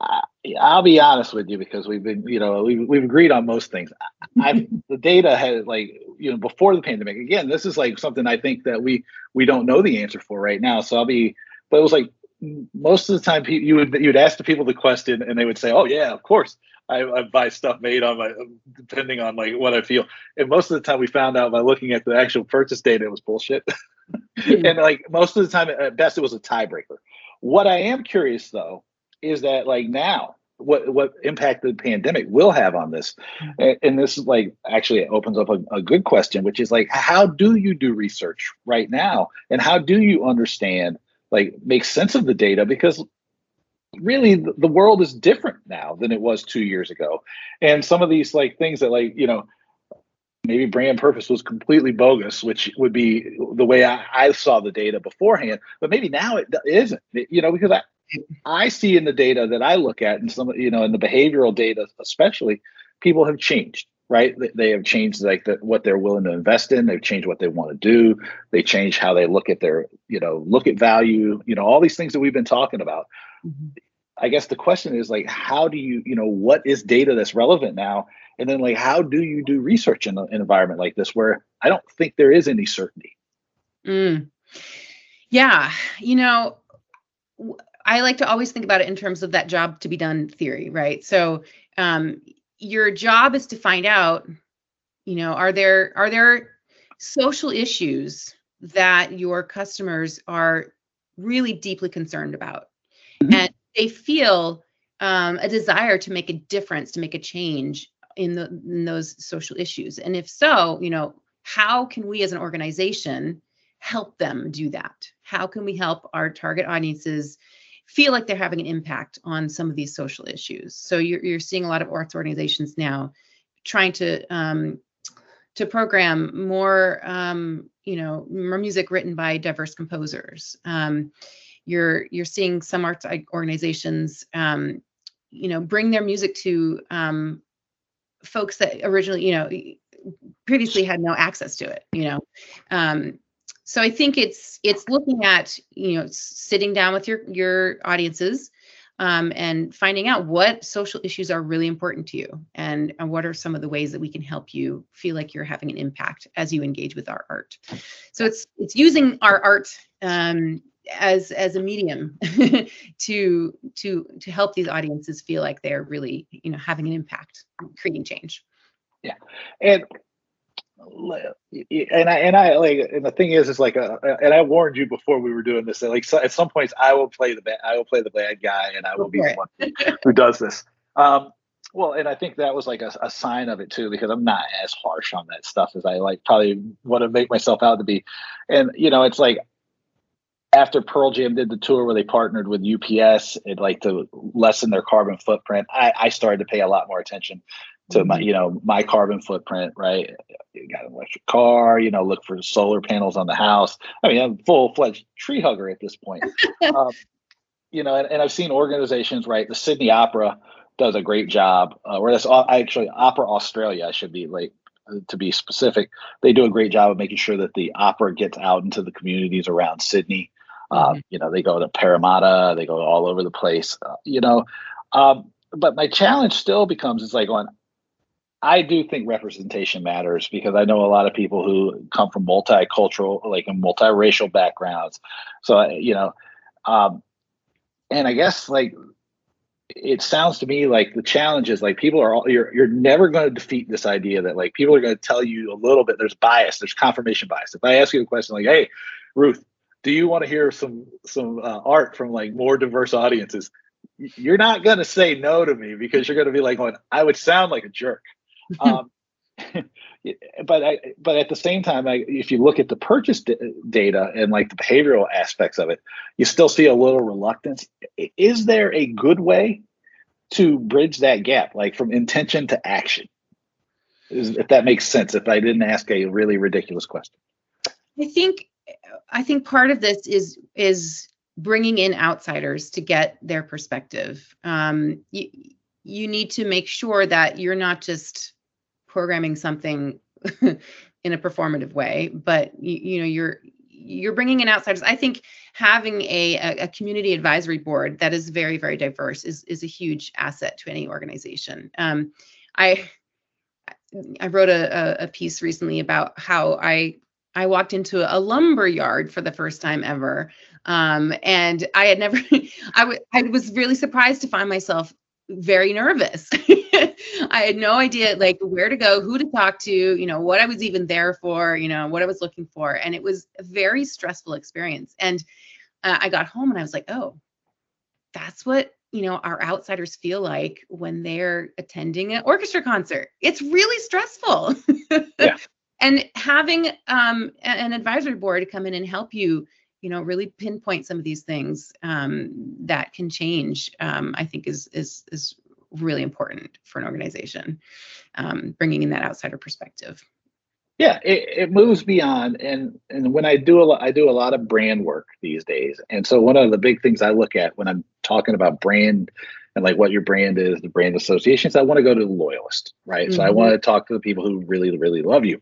Uh, I'll be honest with you because we've been, you know, we've, we've agreed on most things. I've, the data had like, you know, before the pandemic, again, this is like something I think that we, we don't know the answer for right now. So I'll be, but it was like, most of the time you would, you would ask the people the question and they would say, oh yeah, of course I, I buy stuff made on my, depending on like what I feel. And most of the time we found out by looking at the actual purchase data, it was bullshit. Yeah. And like most of the time at best, it was a tiebreaker. What I am curious though, is that like now what, what impact the pandemic will have on this. And, and this is like, actually it opens up a, a good question, which is like, how do you do research right now? And how do you understand, like make sense of the data? Because really the, the world is different now than it was two years ago. And some of these like things that like, you know, maybe brand purpose was completely bogus, which would be the way I, I saw the data beforehand, but maybe now it isn't, you know, because I, I see in the data that I look at and some, you know, in the behavioral data, especially, people have changed, right? They have changed like the, what they're willing to invest in. They've changed what they want to do. They change how they look at their, you know, look at value, you know, all these things that we've been talking about. Mm-hmm. I guess the question is like, how do you, you know, what is data that's relevant now? And then like, how do you do research in an environment like this, where I don't think there is any certainty? Mm. Yeah. You know, w- I like to always think about it in terms of that job to be done theory, right? So um, your job is to find out, you know, are there are there social issues that your customers are really deeply concerned about? Mm-hmm. And they feel um, a desire to make a difference, to make a change in, the, in those social issues. And if so, you know, how can we as an organization help them do that? How can we help our target audiences feel like they're having an impact on some of these social issues? So you're you're seeing a lot of arts organizations now trying to um, to program more, um, you know, more music written by diverse composers. Um, you're you're seeing some arts organizations, um, you know, bring their music to um, folks that originally, you know, previously had no access to it, you know. Um, So I think it's it's looking at, you know, sitting down with your your audiences um, and finding out what social issues are really important to you and, and what are some of the ways that we can help you feel like you're having an impact as you engage with our art. So it's it's using our art um, as as a medium to to to help these audiences feel like they're really, you know, having an impact, creating change. Yeah. And And I, and I like, and the thing is, it's like, a, and I warned you before we were doing this, that like, so at some points I will play the bad, I will play the bad guy and I will okay. be the one who does this. Um, well, and I think that was like a, a sign of it too, because I'm not as harsh on that stuff as I like probably want to make myself out to be. And, you know, it's like, after Pearl Jam did the tour where they partnered with U P S and like to lessen their carbon footprint, I, I started to pay a lot more attention to my, you know, my carbon footprint, right? You got an electric car, you know, look for solar panels on the house. I mean, I'm full fledged tree hugger at this point. um, you know, and, and I've seen organizations, right? The Sydney Opera does a great job, uh, or that's actually Opera Australia, I should be like, to be specific. They do a great job of making sure that the opera gets out into the communities around Sydney. Um, mm-hmm. You know, they go to Parramatta, they go all over the place, uh, you know, um, but my challenge still becomes, it's like on, I do think representation matters, because I know a lot of people who come from multicultural, like a multiracial backgrounds. So, you know, um, and I guess like, it sounds to me like the challenge is like people are all, you're, you're never going to defeat this idea that like people are going to tell you a little bit, there's bias, there's confirmation bias. If I ask you a question like, hey, Ruth, do you want to hear some, some uh, art from like more diverse audiences? You're not going to say no to me, because you're going to be like, going, I would sound like a jerk. um, but I, but at the same time, I, if you look at the purchase d- data and like the behavioral aspects of it, you still see a little reluctance. Is there a good way to bridge that gap, like from intention to action? Is, if that makes sense, if I didn't ask a really ridiculous question. I think, I think part of this is, is bringing in outsiders to get their perspective. Um, you, you need to make sure that you're not just programming something in a performative way, but you, you know, you're, you're bringing in outsiders. I think having a, a community advisory board that is very, very diverse is, is a huge asset to any organization. Um, I, I wrote a, a piece recently about how I, I walked into a lumber yard for the first time ever. Um, and I had never, I, w- I was really surprised to find myself very nervous. I had no idea like where to go, who to talk to, you know, what I was even there for, you know, what I was looking for. And it was a very stressful experience. And uh, I got home and I was like, oh, that's what, you know, our outsiders feel like when they're attending an orchestra concert. It's really stressful. Yeah. And having um, an advisory board come in and help you, you know, really pinpoint some of these things um, that can change, um, I think is is is really important for an organization, um, bringing in that outsider perspective. Yeah, it, it moves beyond. And and when I do a lot, I do a lot of brand work these days. And so one of the big things I look at when I'm talking about brand and like what your brand is, the brand associations, I want to go to the loyalist, right? Mm-hmm. So I want to talk to the people who really, really love you.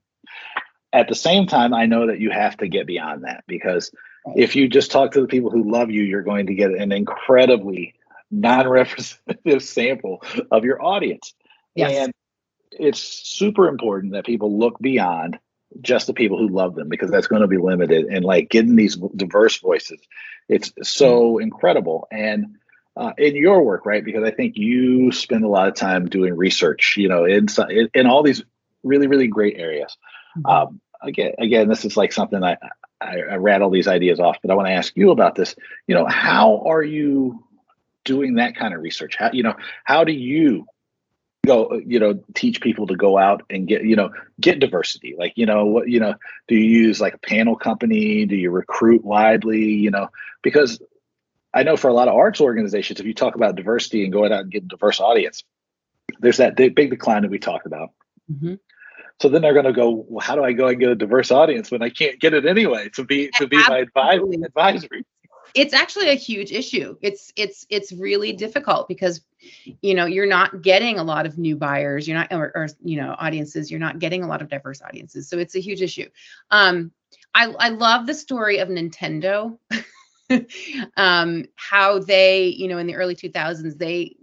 At the same time, I know that you have to get beyond that, because if you just talk to the people who love you, you're going to get an incredibly non-representative sample of your audience. Yes. And it's super important that people look beyond just the people who love them, because that's going to be limited. And like getting these diverse voices, it's so incredible. And uh, in your work, right? Because I think you spend a lot of time doing research, you know, in, in all these really, really great areas. Um, again, again, this is like something I, I, I rattle these ideas off, but I want to ask you about this. You know, how are you doing that kind of research? How, you know, how do you go, you know, teach people to go out and get, you know, get diversity? Like, you know, what, you know, do you use like a panel company? Do you recruit widely? You know, because I know for a lot of arts organizations, if you talk about diversity and going out and getting a diverse audience, there's that big decline that we talked about. Mm-hmm. So then they're going to go, well, how do I go and get a diverse audience when I can't get it anyway to be to be Absolutely. my advi- advisory? It's actually a huge issue. It's it's it's really difficult because, you know, you're not getting a lot of new buyers. You're not or, or you know, audiences. You're not getting a lot of diverse audiences. So it's a huge issue. Um, I I love the story of Nintendo, um, how they, you know, in the early two thousands they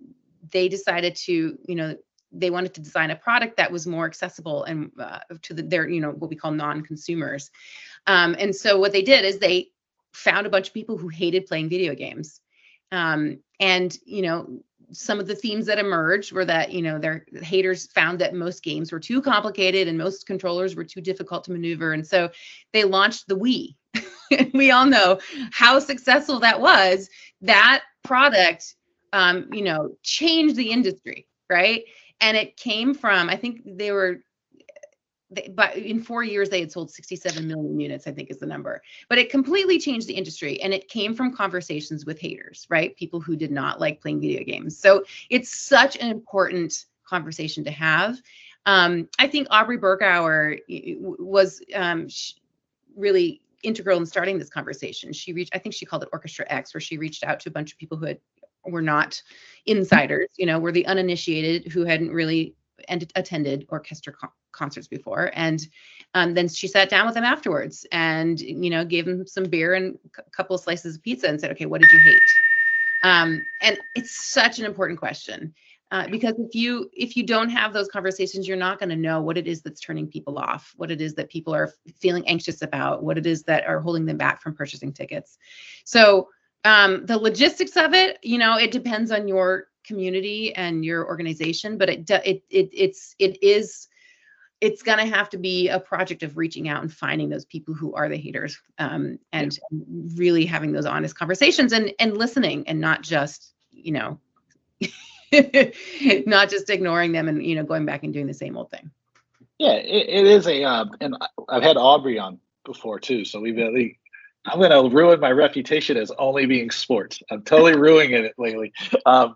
they decided to, you know, they wanted to design a product that was more accessible and uh, to the, their, you know, what we call non-consumers. Um, and so what they did is they found a bunch of people who hated playing video games. Um, and, you know, some of the themes that emerged were that, you know, their haters found that most games were too complicated and most controllers were too difficult to maneuver. And so they launched the Wii. We all know how successful that was. That product, um, you know, changed the industry, right? And it came from, I think they were, they, but in four years, they had sold sixty-seven million units, I think is the number. But it completely changed the industry. And it came from conversations with haters, right? People who did not like playing video games. So it's such an important conversation to have. Um, I think Aubrey Bergauer was um, really integral in starting this conversation. She reached, I think she called it Orchestra X, where she reached out to a bunch of people who had were not insiders, you know, were the uninitiated who hadn't really ended, attended orchestra co- concerts before. And um, then she sat down with them afterwards and, you know, gave them some beer and a couple of slices of pizza and said, okay, what did you hate? Um, and it's such an important question. Uh, because if you if you don't have those conversations, you're not going to know what it is that's turning people off, what it is that people are feeling anxious about, what it is that are holding them back from purchasing tickets. So um, the logistics of it, you know, it depends on your community and your organization, but it it it it's it is it's going to have to be a project of reaching out and finding those people who are the haters, um, and yeah. really having those honest conversations and and listening and not just, you know. Not just ignoring them and, you know, going back and doing the same old thing. Yeah, it, it is a, uh, and I've had Aubrey on before too. So we've really, I'm going to ruin my reputation as only being sports. I'm totally ruining it lately, um,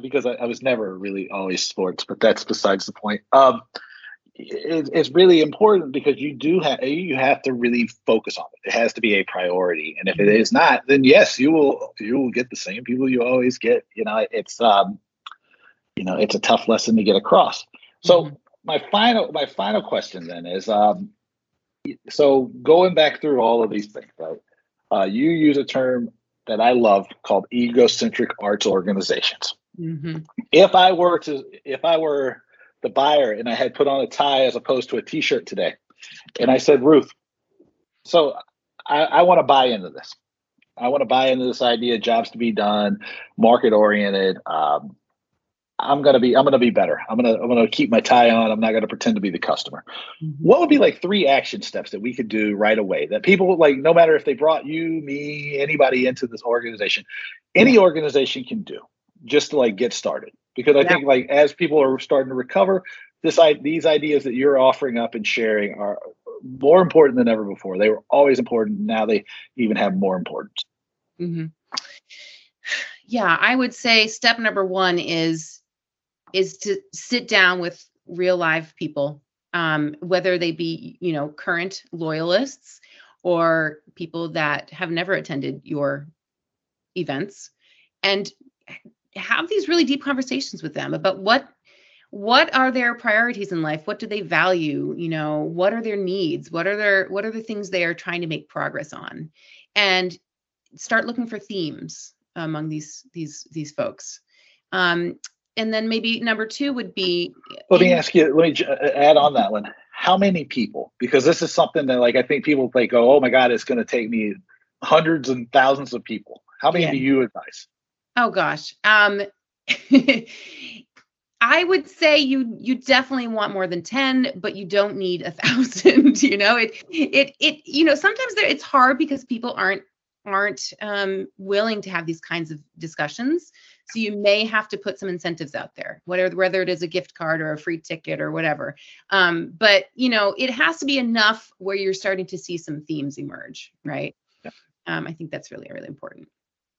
because I, I was never really always sports, but that's besides the point. Um, it, it's really important because you do have, you have to really focus on it. It has to be a priority. And if it is not, then yes, you will, you will get the same people you always get. You know, it's, um, you know, it's a tough lesson to get across. So mm-hmm. my final, my final question then is, um, so going back through all of these things, right? Uh, you use a term that I love called egocentric arts organizations. Mm-hmm. If I were to, if I were the buyer and I had put on a tie as opposed to a t-shirt today, and I said, Ruth, so I, I want to buy into this. I want to buy into this idea, jobs to be done, market oriented, um, I'm gonna be. I'm gonna be better. I'm gonna. I'm gonna keep my tie on. I'm not gonna pretend to be the customer. Mm-hmm. What would be like three action steps that we could do right away that people like, no matter if they brought you, me, anybody into this organization, any organization can do just to like get started? Because I yeah. think like as people are starting to recover, this I, these ideas that you're offering up and sharing are more important than ever before. They were always important. Now they even have more importance. Mm-hmm. Yeah, I would say step number one is. is to sit down with real live people, um, whether they be, you know, current loyalists or people that have never attended your events, and have these really deep conversations with them about what, what are their priorities in life? What do they value? You know, what are their needs? What are their, what are the things they are trying to make progress on? And start looking for themes among these, these, these folks. Um, And then maybe number two would be. Let me ask you, let me add on that one. How many people? Because this is something that like, I think people like, oh, oh my God, it's going to take me hundreds and thousands of people. How many yeah. do you advise? Oh gosh. Um, I would say you, you definitely want more than ten, but you don't need a thousand, you know, it, it, it, you know, sometimes there, it's hard because people aren't, aren't um, willing to have these kinds of discussions. So you may have to put some incentives out there, whether, whether it is a gift card or a free ticket or whatever. Um, but, you know, it has to be enough where you're starting to see some themes emerge, right? Yeah. Um, I think that's really, really important.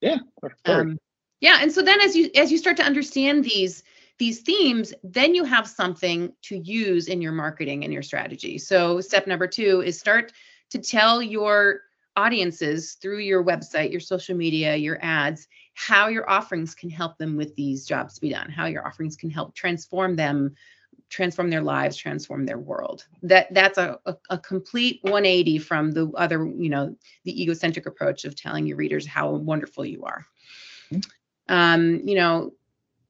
Yeah. Um, yeah. And so then as you as you start to understand these these themes, then you have something to use in your marketing and your strategy. So step number two is start to tell your audiences through your website, your social media, your ads, how your offerings can help them with these jobs to be done, how your offerings can help transform them, transform their lives, transform their world. That that's a, a, a complete one eighty from the other, you know, the egocentric approach of telling your readers how wonderful you are. Mm-hmm. Um, you know,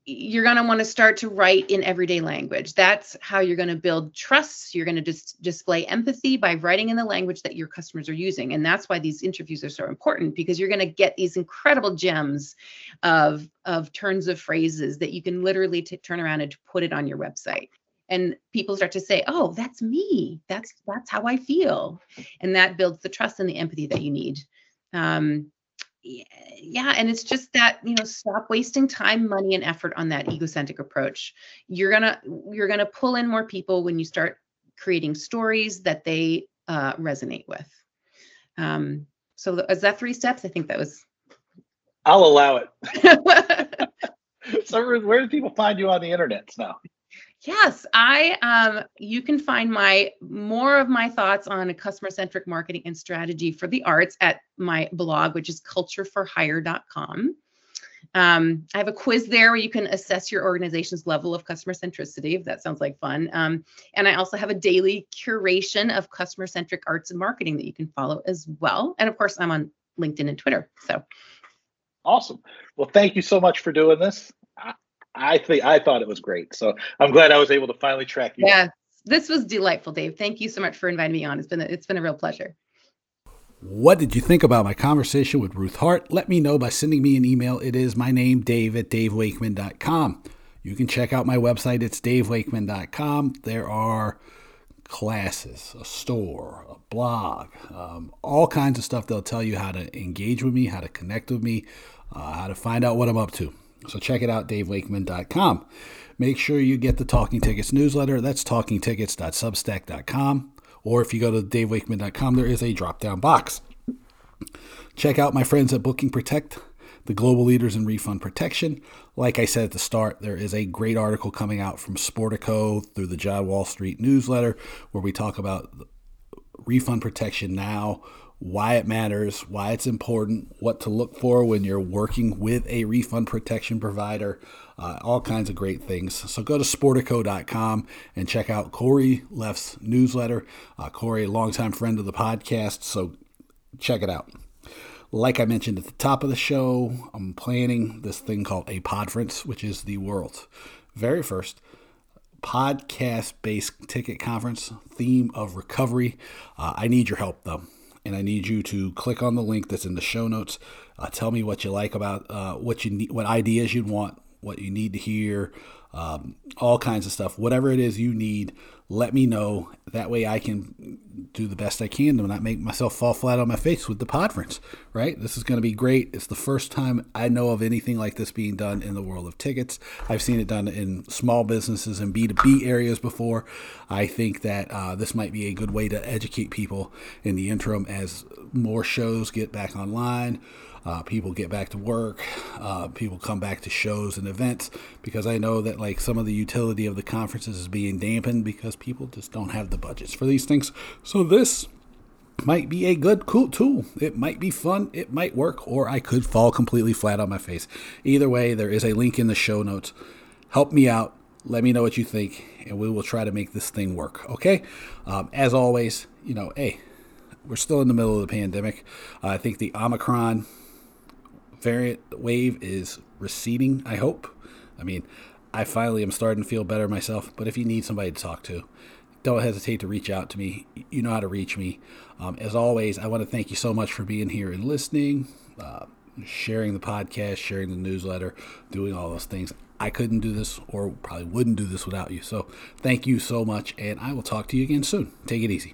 you're going to want to start to write in everyday language. That's how you're going to build trust. You're going to just dis- display empathy by writing in the language that your customers are using. And that's why these interviews are so important, because you're going to get these incredible gems of, of turns of phrases that you can literally t- turn around and put it on your website. And people start to say, oh, that's me. That's, that's how I feel. And that builds the trust and the empathy that you need. Um, Yeah. And it's just that, you know, stop wasting time, money, and effort on that egocentric approach. You're going to, you're going to pull in more people when you start creating stories that they uh, resonate with. Um, so is that three steps? I think that was. I'll allow it. So where do people find you on the internet now? Yes, I. Um, you can find my more of my thoughts on customer-centric marketing and strategy for the arts at my blog, which is culture for hire dot com. Um, I have a quiz there where you can assess your organization's level of customer centricity, if that sounds like fun. Um, and I also have a daily curation of customer-centric arts and marketing that you can follow as well. And of course, I'm on LinkedIn and Twitter. So, awesome. Well, thank you so much for doing this. I think I thought it was great. So I'm glad I was able to finally track you. Yeah, this was delightful, Dave. Thank you so much for inviting me on. It's been a, it's been a real pleasure. What did you think about my conversation with Ruth Hart? Let me know by sending me an email. It is my name, Dave, at dave wakeman dot com. You can check out my website. It's dave wakeman dot com. There are classes, a store, a blog, um, all kinds of stuff. They'll tell you how to engage with me, how to connect with me, uh, how to find out what I'm up to. So check it out, dave wakeman dot com. Make sure you get the Talking Tickets newsletter. That's talking tickets dot substack dot com. Or if you go to dave wakeman dot com, there is a drop-down box. Check out my friends at Booking Protect, the global leaders in refund protection. Like I said at the start, there is a great article coming out from Sportico through the John Wall Street newsletter where we talk about refund protection now, why it matters, why it's important, what to look for when you're working with a refund protection provider, uh, all kinds of great things. So go to sportico dot com and check out Corey Left's newsletter. Uh, Corey, longtime friend of the podcast, so check it out. Like I mentioned at the top of the show, I'm planning this thing called a PodFriends, which is the world's very first podcast-based ticket conference, theme of recovery. Uh, I need your help, though. And I need you to click on the link that's in the show notes. Uh, tell me what you like about uh, what you need, what ideas you'd want, what you need to hear, um, all kinds of stuff. Whatever it is you need, let me know. That way I can do the best I can to not make myself fall flat on my face with the PodFriends, right? This is going to be great. It's the first time I know of anything like this being done in the world of tickets. I've seen it done in small businesses and B two B areas before. I think that uh, this might be a good way to educate people in the interim as more shows get back online. Uh, people get back to work, uh, people come back to shows and events, because I know that like some of the utility of the conferences is being dampened because people just don't have the budgets for these things. So this might be a good, cool tool. It might be fun. It might work, or I could fall completely flat on my face. Either way, there is a link in the show notes. Help me out. Let me know what you think, and we will try to make this thing work. Okay. Um, as always, you know, hey, we're still in the middle of the pandemic. Uh, I think the Omicron variant wave is receding, I hope. I mean, I finally am starting to feel better myself, but if you need somebody to talk to, don't hesitate to reach out to me. You know how to reach me. Um, as always, I want to thank you so much for being here and listening, uh, sharing the podcast, sharing the newsletter, doing all those things. I couldn't do this, or probably wouldn't do this without you. So thank you so much, and I will talk to you again soon. Take it easy.